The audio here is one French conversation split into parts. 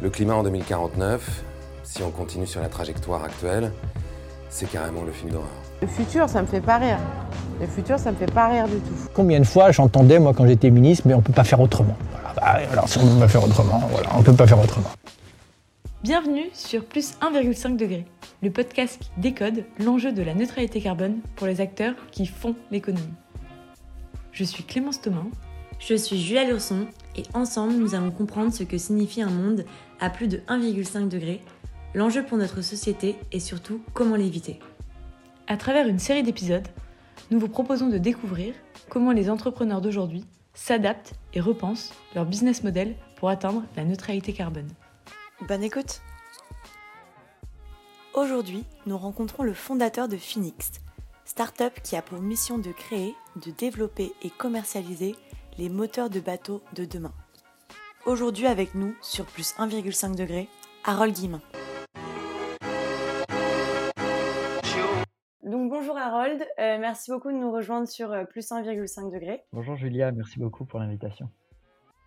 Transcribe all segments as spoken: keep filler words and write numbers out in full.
Le climat en deux mille quarante-neuf, si on continue sur la trajectoire actuelle, c'est carrément le film d'horreur. Le futur, ça me fait pas rire. Le futur, ça me fait pas rire du tout. Combien de fois j'entendais, moi, quand j'étais ministre, mais on peut pas faire autrement. Voilà, bah, alors si on peut pas faire autrement, voilà, on peut pas faire autrement. Bienvenue sur plus un virgule cinq degrés, le podcast qui décode l'enjeu de la neutralité carbone pour les acteurs qui font l'économie. Je suis Clémence Thomas. Je suis Julia Lurson et ensemble, nous allons comprendre ce que signifie un monde à plus de un virgule cinq degré, l'enjeu pour notre société et surtout comment l'éviter. À travers une série d'épisodes, nous vous proposons de découvrir comment les entrepreneurs d'aujourd'hui s'adaptent et repensent leur business model pour atteindre la neutralité carbone. Bonne écoute! Aujourd'hui, nous rencontrons le fondateur de FinX, start-up qui a pour mission de créer, de développer et commercialiser les moteurs de bateaux de demain. Aujourd'hui avec nous, sur plus un virgule cinq degré, Harold Guillemin. Donc bonjour Harold, euh, merci beaucoup de nous rejoindre sur euh, plus un virgule cinq degré. Bonjour Julia, merci beaucoup pour l'invitation.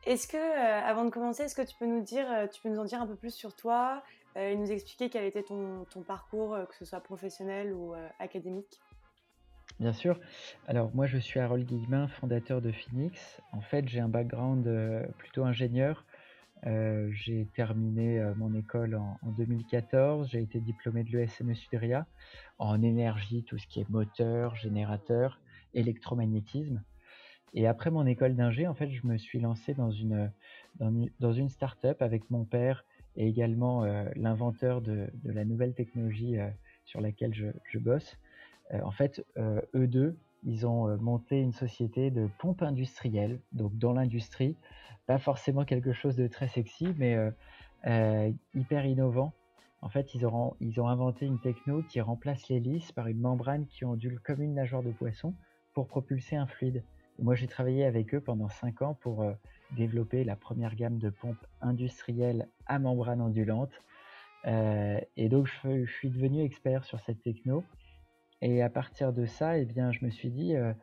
Est-ce que, euh, avant de commencer, est-ce que tu peux nous dire, euh, tu peux nous en dire un peu plus sur toi euh, et nous expliquer quel était ton, ton parcours, euh, que ce soit professionnel ou euh, académique? Bien sûr. Alors moi je suis Harold Guillemin, fondateur de FinX. En fait j'ai un background euh, plutôt ingénieur. Euh, j'ai terminé euh, mon école en, en deux mille quatorze, j'ai été diplômé de l'E S M E Sudria en énergie, tout ce qui est moteur, générateur, électromagnétisme. Et après mon école d'ingé, en fait, je me suis lancé dans une, dans une, dans une start-up avec mon père et également euh, l'inventeur de, de la nouvelle technologie euh, sur laquelle je, je bosse. Euh, en fait, euh, eux deux, ils ont monté une société de pompes industrielles, donc dans l'industrie, pas forcément quelque chose de très sexy, mais euh, euh, hyper innovant. En fait, ils ont, ils ont inventé une techno qui remplace l'hélice par une membrane qui ondule comme une nageoire de poisson pour propulser un fluide. Et moi, j'ai travaillé avec eux pendant cinq ans pour euh, développer la première gamme de pompes industrielles à membrane ondulante. Euh, et donc, je, je suis devenu expert sur cette techno. Et à partir de ça, eh bien, je me suis dit euh,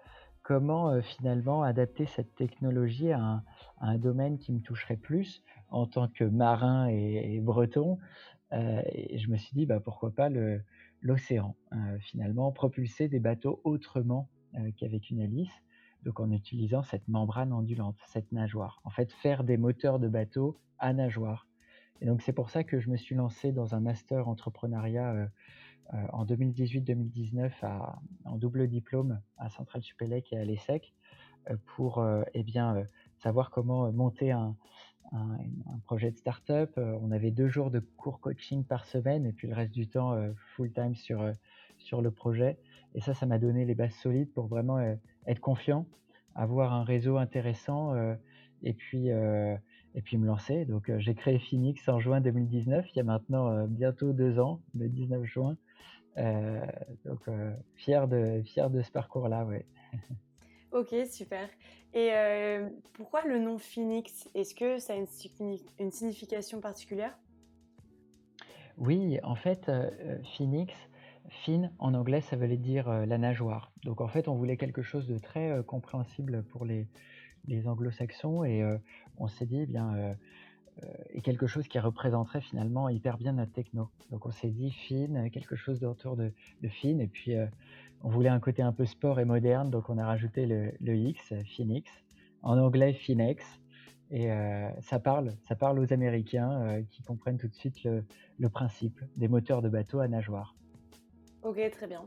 comment euh, finalement adapter cette technologie à un, à un domaine qui me toucherait plus en tant que marin et, et breton. Euh, et je me suis dit bah, pourquoi pas le, l'océan, euh, finalement propulser des bateaux autrement euh, qu'avec une hélice, donc en utilisant cette membrane ondulante, cette nageoire. En fait, faire des moteurs de bateaux à nageoire. Et donc c'est pour ça que je me suis lancé dans un master entrepreneuriat euh, Euh, en deux mille dix-huit deux mille dix-neuf à, en double diplôme à Centrale Supélec et à l'ESSEC euh, pour euh, eh bien, euh, savoir comment monter un, un, un projet de start-up. Euh, on avait deux jours de cours coaching par semaine et puis le reste du temps euh, full-time sur, euh, sur le projet. Et ça, ça m'a donné les bases solides pour vraiment euh, être confiant, avoir un réseau intéressant euh, et puis... Euh, Et puis me lancer. Donc, euh, j'ai créé FinX en juin deux mille dix-neuf, il y a maintenant euh, bientôt deux ans, le dix-neuf juin. Euh, donc, euh, fier de, fier de ce parcours-là, ouais. Ok, super. Et euh, pourquoi le nom FinX? Est-ce que ça a une, une signification particulière? Oui, en fait, euh, FinX, fin en anglais, ça veut dire euh, la nageoire. Donc, en fait, on voulait quelque chose de très euh, compréhensible pour les... les anglo-saxons et euh, on s'est dit eh bien euh, euh, et quelque chose qui représenterait finalement hyper bien notre techno, donc on s'est dit fine, quelque chose autour de, de fine, et puis euh, on voulait un côté un peu sport et moderne, donc on a rajouté le, le X, FinX, en anglais FinX, et euh, ça parle ça parle aux Américains euh, qui comprennent tout de suite le, le principe des moteurs de bateaux à nageoire. Ok, très bien.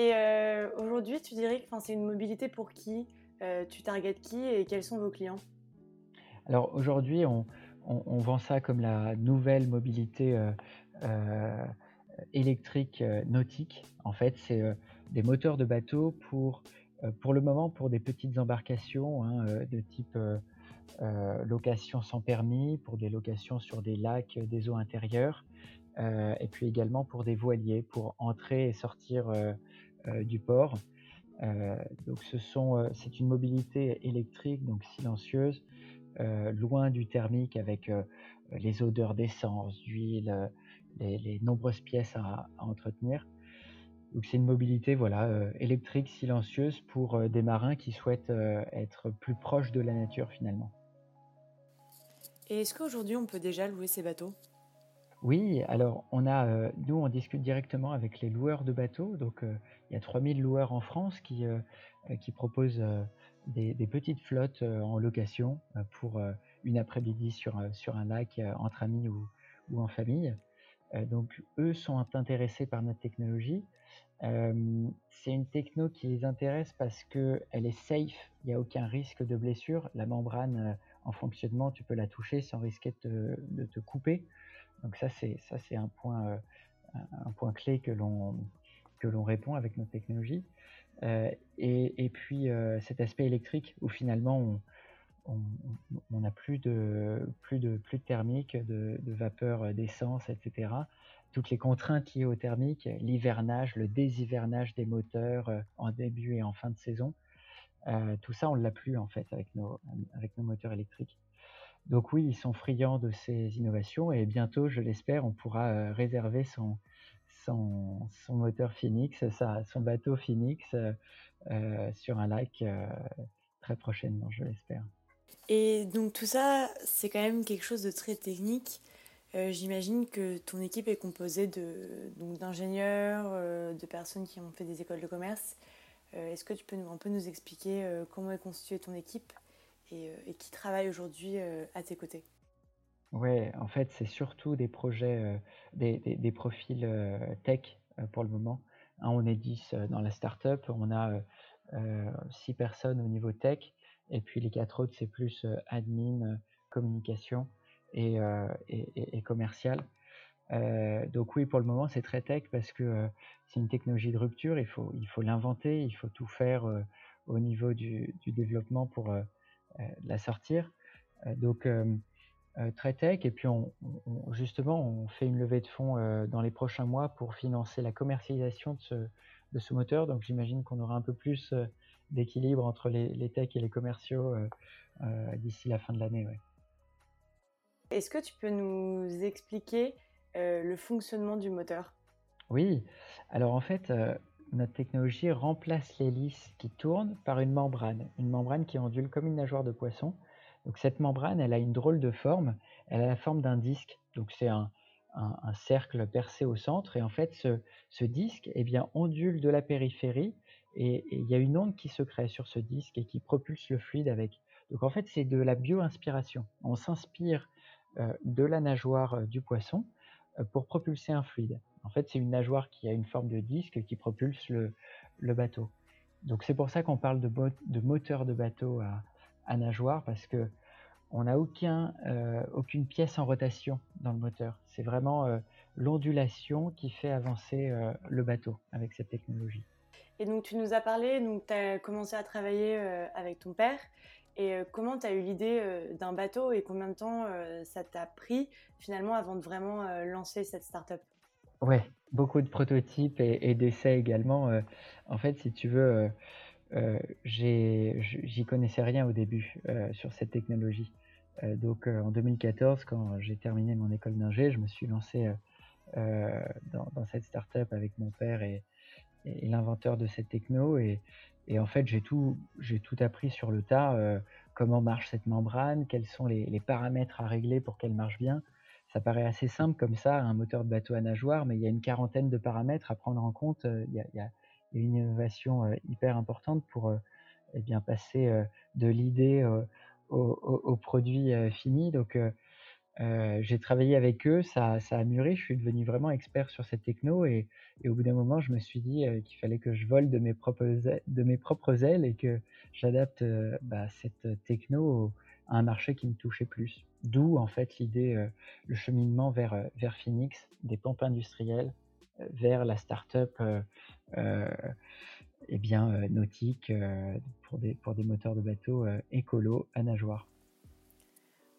Et euh, aujourd'hui tu dirais que c'est une mobilité pour qui? Euh, tu targetes qui et quels sont vos clients? Alors aujourd'hui, on, on, on vend ça comme la nouvelle mobilité euh, euh, électrique euh, nautique. En fait, c'est euh, des moteurs de bateaux pour, euh, pour le moment, pour des petites embarcations hein, euh, de type euh, euh, location sans permis, pour des locations sur des lacs, euh, des eaux intérieures, euh, et puis également pour des voiliers, pour entrer et sortir euh, euh, du port. Euh, donc ce sont, euh, c'est une mobilité électrique, donc silencieuse, euh, loin du thermique avec euh, les odeurs d'essence, d'huile, euh, les, les nombreuses pièces à, à entretenir. Donc c'est une mobilité voilà, euh, électrique, silencieuse pour euh, des marins qui souhaitent euh, être plus proches de la nature finalement. Et est-ce qu'aujourd'hui, on peut déjà louer ces bateaux ? Oui, alors on a, euh, nous on discute directement avec les loueurs de bateaux, donc euh, il y a trois mille loueurs en France qui, euh, qui proposent euh, des, des petites flottes euh, en location euh, pour euh, une après-midi sur, euh, sur un lac euh, entre amis ou, ou en famille. Euh, donc eux sont intéressés par notre technologie. Euh, c'est une techno qui les intéresse parce qu'elle est safe, il n'y a aucun risque de blessure, la membrane euh, en fonctionnement, tu peux la toucher sans risquer de, de te couper. Donc ça c'est, ça, c'est un point, euh, un point clé que l'on, que l'on répond avec notre technologie. Euh, et, et puis euh, cet aspect électrique où finalement on n'a plus de, plus, de, plus de thermique, de, de vapeur d'essence, et cetera. Toutes les contraintes liées au thermique, l'hivernage, le déshivernage des moteurs euh, en début et en fin de saison, euh, tout ça on ne l'a plus en fait avec nos, avec nos moteurs électriques. Donc oui, ils sont friands de ces innovations et bientôt, je l'espère, on pourra réserver son, son, son moteur FinX, sa, son bateau FinX euh, sur un lac euh, très prochainement, je l'espère. Et donc tout ça, c'est quand même quelque chose de très technique. Euh, j'imagine que ton équipe est composée de, donc, d'ingénieurs, euh, de personnes qui ont fait des écoles de commerce. Euh, est-ce que tu peux nous, un peu nous expliquer euh, comment est constituée ton équipe ? Et, et qui travaille aujourd'hui euh, à tes côtés ? Oui, en fait, c'est surtout des projets, euh, des, des, des profils euh, tech euh, pour le moment. Hein, on est dix euh, dans la start-up, on a euh, six personnes au niveau tech, et puis les quatre autres, c'est plus euh, admin, euh, communication et, euh, et, et, et commercial. Euh, donc oui, pour le moment, c'est très tech parce que euh, c'est une technologie de rupture, il faut, il faut l'inventer, il faut tout faire euh, au niveau du, du développement pour... Euh, Euh, de la sortir, euh, donc euh, euh, très tech, et puis on, on, justement on fait une levée de fonds euh, dans les prochains mois pour financer la commercialisation de ce, de ce moteur, donc j'imagine qu'on aura un peu plus euh, d'équilibre entre les, les tech et les commerciaux euh, euh, d'ici la fin de l'année. Ouais. Est-ce que tu peux nous expliquer euh, le fonctionnement du moteur ? Oui, alors en fait... Euh, Notre technologie remplace l'hélice qui tourne par une membrane, une membrane qui ondule comme une nageoire de poisson. Donc cette membrane, elle a une drôle de forme, elle a la forme d'un disque. Donc c'est un, un, un cercle percé au centre et en fait ce, ce disque eh bien, ondule de la périphérie et il y a une onde qui se crée sur ce disque et qui propulse le fluide avec. Donc en fait c'est de la bio-inspiration, on s'inspire euh, de la nageoire euh, du poisson euh, pour propulser un fluide. En fait, c'est une nageoire qui a une forme de disque qui propulse le, le bateau. Donc, c'est pour ça qu'on parle de, bo- de moteur de bateau à, à nageoire, parce que on n'a aucun, euh, aucune pièce en rotation dans le moteur. C'est vraiment euh, l'ondulation qui fait avancer euh, le bateau avec cette technologie. Et donc, tu nous as parlé, tu as commencé à travailler euh, avec ton père. Et euh, comment tu as eu l'idée euh, d'un bateau et combien de temps euh, ça t'a pris finalement avant de vraiment euh, lancer cette start-up ? Ouais, beaucoup de prototypes et, et d'essais également. Euh, en fait, si tu veux, euh, euh, j'ai, j'y connaissais rien au début euh, sur cette technologie. Euh, donc, euh, en deux mille quatorze, quand j'ai terminé mon école d'ingé, je me suis lancé euh, euh, dans, dans cette start-up avec mon père et, et l'inventeur de cette techno. Et, et en fait, j'ai tout, j'ai tout appris sur le tas. Euh, comment marche cette membrane ? Quels sont les, les paramètres à régler pour qu'elle marche bien ? Ça paraît assez simple comme ça, un moteur de bateau à nageoire, mais il y a une quarantaine de paramètres à prendre en compte. Il y a, il y a une innovation hyper importante pour eh bien, passer de l'idée au, au, au produit fini. Donc, euh, j'ai travaillé avec eux, ça, ça a mûri, je suis devenu vraiment expert sur cette techno. Et, et au bout d'un moment, je me suis dit qu'il fallait que je vole de mes propres, de mes propres ailes et que j'adapte bah, cette techno à un marché qui me touchait plus. D'où en fait l'idée, euh, le cheminement vers, vers FinX, des pompes industrielles, euh, vers la start-up euh, euh, eh bien, euh, nautique euh, pour, des, pour des moteurs de bateaux euh, écolo à nageoire.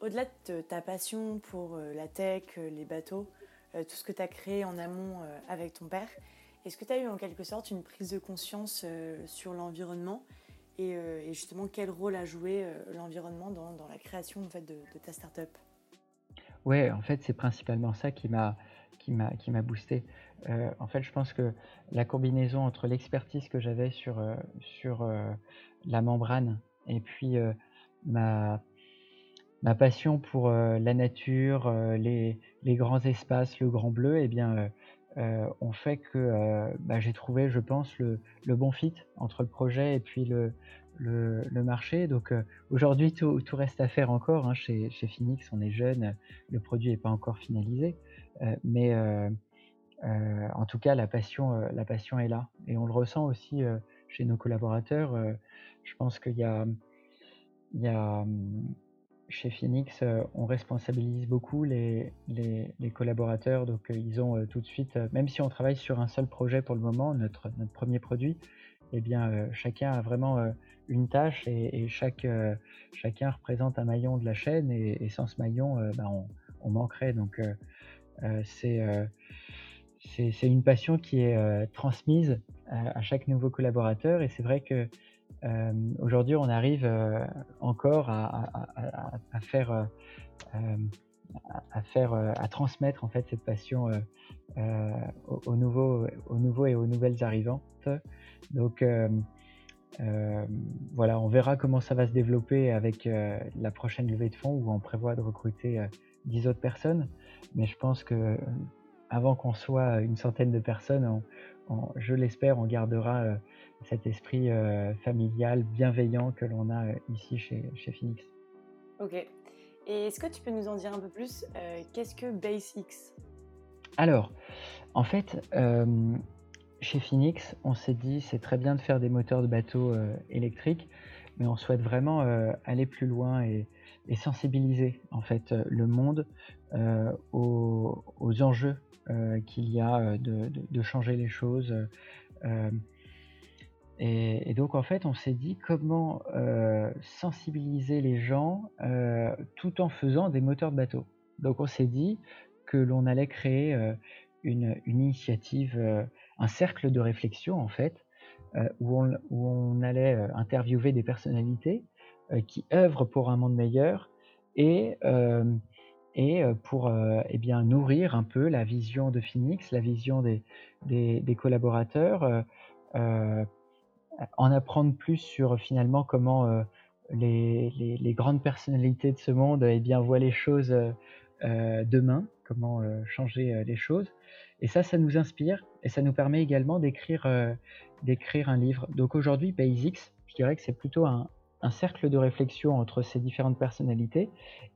Au-delà de ta passion pour euh, la tech, euh, les bateaux, euh, tout ce que tu as créé en amont euh, avec ton père, est-ce que tu as eu en quelque sorte une prise de conscience euh, sur l'environnement ? Et, euh, et justement, quel rôle a joué euh, l'environnement dans, dans la création en fait, de, de ta start-up ? Oui, en fait, c'est principalement ça qui m'a, qui m'a, qui m'a boosté. Euh, en fait, je pense que la combinaison entre l'expertise que j'avais sur, euh, sur euh, la membrane et puis euh, ma, ma passion pour euh, la nature, euh, les, les grands espaces, le grand bleu, eh bien, euh, euh, ont fait que euh, bah, j'ai trouvé, je pense, le, le bon fit entre le projet et puis le, le, le marché. Donc euh, aujourd'hui, tout, tout reste à faire encore. Hein. Chez, chez FinX, on est jeune, le produit n'est pas encore finalisé. Euh, mais euh, euh, en tout cas, la passion, euh, la passion est là. Et on le ressent aussi euh, chez nos collaborateurs. Euh, je pense qu'il y a... Il y a Chez FinX, euh, on responsabilise beaucoup les, les, les collaborateurs, donc euh, ils ont euh, tout de suite, euh, même si on travaille sur un seul projet pour le moment, notre, notre premier produit, eh bien, euh, chacun a vraiment euh, une tâche et, et chaque, euh, chacun représente un maillon de la chaîne et, et sans ce maillon, euh, bah, on, on manquerait. Donc euh, euh, c'est, euh, c'est, c'est une passion qui est euh, transmise à, à chaque nouveau collaborateur et c'est vrai que Euh, aujourd'hui, on arrive euh, encore à, à, à, à faire, euh, à, faire euh, à transmettre en fait cette passion euh, euh, aux, aux, nouveaux, aux nouveaux et aux nouvelles arrivantes. Donc, euh, euh, voilà, on verra comment ça va se développer avec euh, la prochaine levée de fonds où on prévoit de recruter euh, dix autres personnes. Mais je pense que euh, avant qu'on soit une centaine de personnes, on, on, je l'espère, on gardera euh, cet esprit euh, familial, bienveillant que l'on a euh, ici chez, chez FinX. Ok. Et est-ce que tu peux nous en dire un peu plus euh, qu'est-ce que BaseX ? Alors, en fait, euh, chez FinX, on s'est dit c'est très bien de faire des moteurs de bateaux euh, électriques, mais on souhaite vraiment euh, aller plus loin et, et sensibiliser en fait le monde euh, aux, aux enjeux euh, qu'il y a de, de, de changer les choses. Euh, Et, et donc en fait on s'est dit comment euh, sensibiliser les gens euh, tout en faisant des moteurs de bateau. Donc on s'est dit que l'on allait créer euh, une, une initiative, euh, un cercle de réflexion en fait, euh, où, on, où on allait interviewer des personnalités euh, qui œuvrent pour un monde meilleur et, euh, et pour euh, eh bien, nourrir un peu la vision de FinX, la vision des, des, des collaborateurs, euh, euh, en apprendre plus sur finalement comment euh, les, les, les grandes personnalités de ce monde eh bien, voient les choses euh, demain, comment euh, changer euh, les choses. Et ça, ça nous inspire et ça nous permet également d'écrire, euh, d'écrire un livre. Donc aujourd'hui, BaseX, je dirais que c'est plutôt un, un cercle de réflexion entre ces différentes personnalités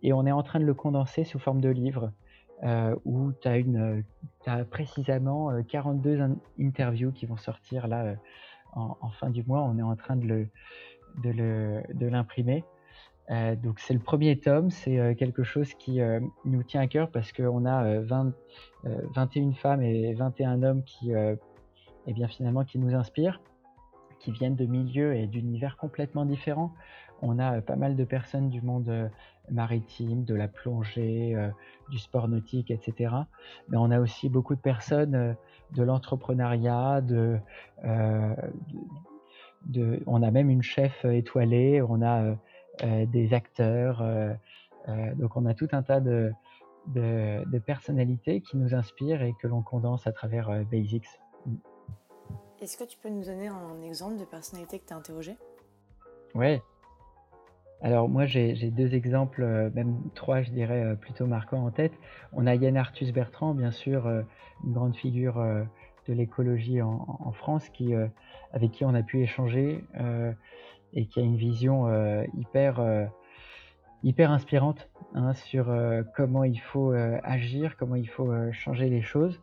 et on est en train de le condenser sous forme de livre euh, où tu as précisément euh, quarante-deux in- interviews qui vont sortir là euh, En, en fin du mois, on est en train de, le, de, le, de l'imprimer. Euh, donc c'est le premier tome, c'est euh, quelque chose qui euh, nous tient à cœur parce qu'on a euh, vingt, euh, vingt et une femmes et vingt et un hommes qui, euh, eh bien, finalement, qui nous inspirent, qui viennent de milieux et d'univers complètement différents. On a euh, pas mal de personnes du monde euh, maritime, de la plongée, euh, du sport nautique, et cetera. Mais on a aussi beaucoup de personnes... Euh, de l'entrepreneuriat, de, euh, de, de, on a même une chef étoilée, on a euh, des acteurs, euh, euh, donc on a tout un tas de, de, de personnalités qui nous inspirent et que l'on condense à travers euh, BaseX. Est-ce que tu peux nous donner un exemple de personnalité que tu as interrogée ? Oui, alors moi j'ai, j'ai deux exemples, même trois je dirais plutôt marquants en tête. On a Yann Arthus-Bertrand, bien sûr, une grande figure de l'écologie en, en France, qui, avec qui on a pu échanger euh, et qui a une vision euh, hyper, euh, hyper inspirante hein, sur euh, comment il faut euh, agir, comment il faut euh, changer les choses.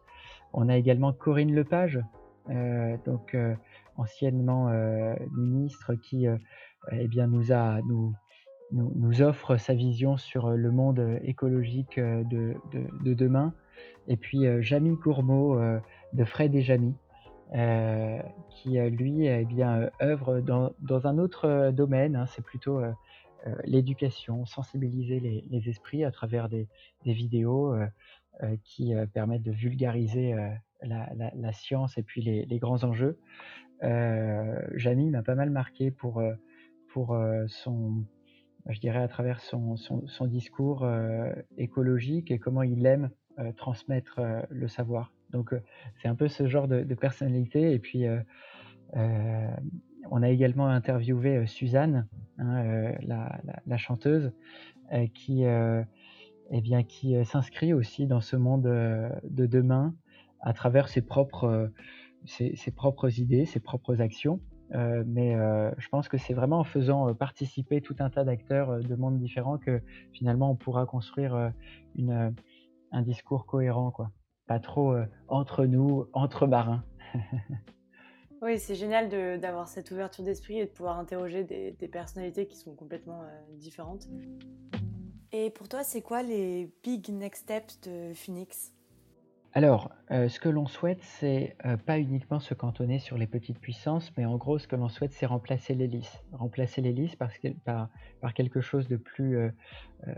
On a également Corinne Lepage, euh, donc euh, anciennement euh, ministre, qui euh, eh bien, nous a... Nous, Nous, nous offre sa vision sur le monde écologique de, de, de demain. Et puis euh, Jamy Courmeau euh, de Fred et Jamy, euh, qui lui eh bien, œuvre dans, dans un autre domaine, hein, c'est plutôt euh, euh, l'éducation, sensibiliser les, les esprits à travers des, des vidéos euh, euh, qui euh, permettent de vulgariser euh, la, la, la science et puis les, les grands enjeux. Euh, Jamy m'a pas mal marqué pour, pour euh, son... je dirais à travers son, son, son discours euh, écologique et comment il aime euh, transmettre euh, le savoir. Donc euh, c'est un peu ce genre de, de personnalité. Et puis euh, euh, on a également interviewé euh, Suzanne, hein, euh, la, la, la chanteuse, euh, qui, euh, eh bien, qui euh, s'inscrit aussi dans ce monde euh, de demain à travers ses propres, euh, ses, ses propres idées, ses propres actions. Euh, mais euh, je pense que c'est vraiment en faisant euh, participer tout un tas d'acteurs euh, de mondes différents que finalement on pourra construire euh, une, euh, un discours cohérent, quoi. Pas trop euh, entre nous, entre marins. Oui, c'est génial de, d'avoir cette ouverture d'esprit et de pouvoir interroger des, des personnalités qui sont complètement euh, différentes. Et pour toi, c'est quoi les big next steps de FinX ? Alors, euh, ce que l'on souhaite, c'est euh, pas uniquement se cantonner sur les petites puissances, mais en gros, ce que l'on souhaite, c'est remplacer l'hélice. Remplacer l'hélice par, par, par quelque chose de plus, euh,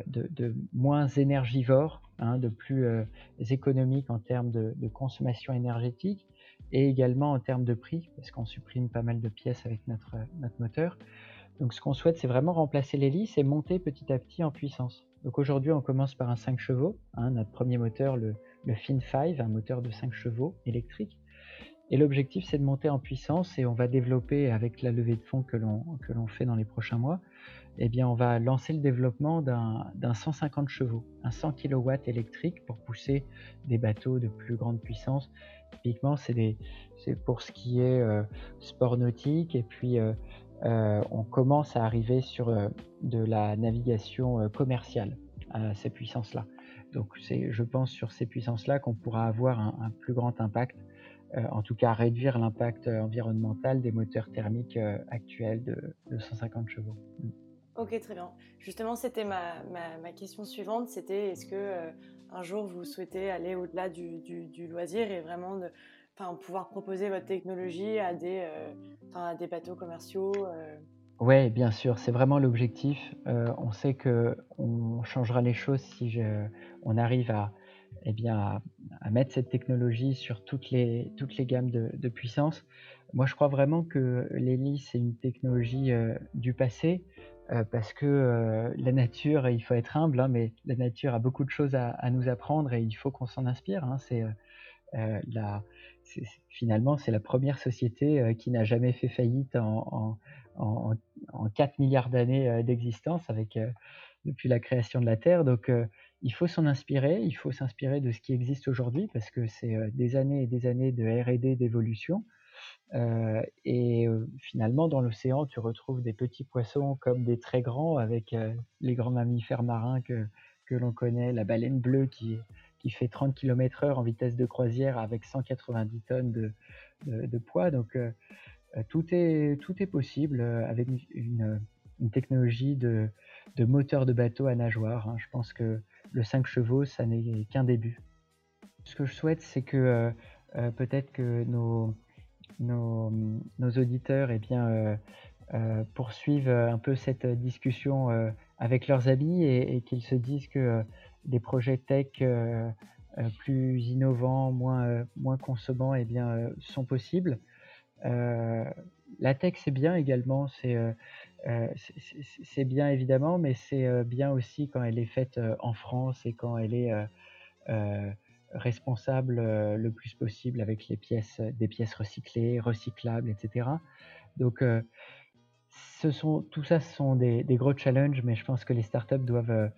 de, de moins énergivore, hein, de plus euh, économique en termes de, de consommation énergétique et également en termes de prix, parce qu'on supprime pas mal de pièces avec notre, notre moteur. Donc, ce qu'on souhaite, c'est vraiment remplacer l'hélice et monter petit à petit en puissance. Donc, aujourd'hui, on commence par un cinq chevaux, hein, notre premier moteur, le le Fin cinq, un moteur de cinq chevaux électrique. Et l'objectif, c'est de monter en puissance, et on va développer, avec la levée de fonds que l'on, que l'on fait dans les prochains mois, eh bien, on va lancer le développement d'un, d'un cent cinquante chevaux, un cent kilowatts électrique pour pousser des bateaux de plus grande puissance. Typiquement, c'est, des, c'est pour ce qui est euh, sport nautique, et puis euh, euh, on commence à arriver sur euh, de la navigation euh, commerciale à ces puissances-là. Donc c'est, je pense, sur ces puissances-là qu'on pourra avoir un, un plus grand impact, euh, en tout cas réduire l'impact environnemental des moteurs thermiques euh, actuels de, de cent cinquante chevaux. Mm. Ok, très bien. Justement, c'était ma, ma, ma question suivante, c'était est-ce que euh, un jour vous souhaitez aller au-delà du, du, du loisir et vraiment de, enfin, pouvoir proposer votre technologie à des, euh, enfin, à des bateaux commerciaux euh... Oui, bien sûr, c'est vraiment l'objectif. Euh, on sait qu'on changera les choses si je, on arrive à, eh bien, à, à mettre cette technologie sur toutes les, toutes les gammes de, de puissance. Moi, je crois vraiment que l'hélice est une technologie euh, du passé, euh, parce que euh, la nature, il faut être humble, hein, mais la nature a beaucoup de choses à, à nous apprendre, et il faut qu'on s'en inspire. Hein, c'est, euh, la, c'est, finalement, c'est la première société euh, qui n'a jamais fait faillite en... en En, en quatre milliards d'années d'existence avec, euh, depuis la création de la Terre. Donc euh, il faut s'en inspirer, il faut s'inspirer de ce qui existe aujourd'hui, parce que c'est euh, des années et des années de R et D, d'évolution. Euh, et euh, finalement, dans l'océan, tu retrouves des petits poissons comme des très grands, avec euh, les grands mammifères marins que, que l'on connaît, la baleine bleue qui, qui fait trente kilomètres heure en vitesse de croisière avec cent quatre-vingt-dix tonnes de, de, de poids. Donc euh, Tout est, tout est possible avec une, une technologie de, de moteur de bateau à nageoire. Je pense que le cinq chevaux, ça n'est qu'un début. Ce que je souhaite, c'est que euh, peut-être que nos, nos, nos auditeurs eh bien, euh, euh, poursuivent un peu cette discussion euh, avec leurs amis, et, et qu'ils se disent que euh, des projets tech euh, euh, plus innovants, moins, euh, moins consommants eh bien, euh, sont possibles. Euh, la tech, c'est bien également, c'est, euh, c'est, c'est bien évidemment, mais c'est euh, bien aussi quand elle est faite euh, en France, et quand elle est euh, euh, responsable euh, le plus possible avec les pièces, des pièces recyclées, recyclables, et cetera. Donc, euh, ce sont, tout ça, ce sont des, des gros challenges, mais je pense que les startups doivent euh,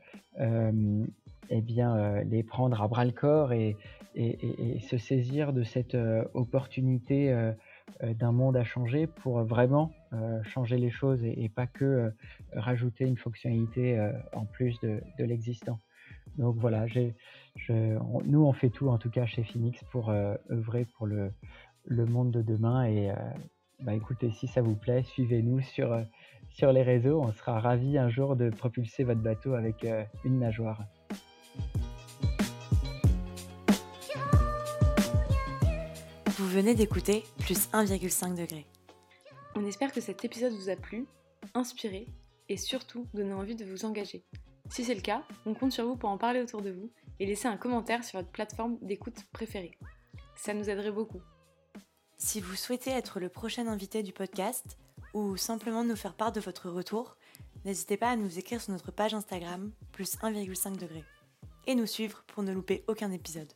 euh, eh bien, euh, les prendre à bras-le-corps et, et, et, et se saisir de cette euh, opportunité euh, d'un monde à changer pour vraiment euh, changer les choses, et, et pas que euh, rajouter une fonctionnalité euh, en plus de, de l'existant. Donc voilà, j'ai, je, on, nous on fait tout, en tout cas chez FinX, pour euh, œuvrer pour le, le monde de demain, et euh, bah, écoutez, si ça vous plaît, suivez-nous sur, euh, sur les réseaux, on sera ravis un jour de propulser votre bateau avec euh, une nageoire. Vous venez d'écouter plus un virgule cinq degrés. On espère que cet épisode vous a plu, inspiré et surtout donné envie de vous engager. Si c'est le cas, on compte sur vous pour en parler autour de vous et laisser un commentaire sur votre plateforme d'écoute préférée. Ça nous aiderait beaucoup. Si vous souhaitez être le prochain invité du podcast ou simplement nous faire part de votre retour, n'hésitez pas à nous écrire sur notre page Instagram plus un virgule cinq degrés et nous suivre pour ne louper aucun épisode.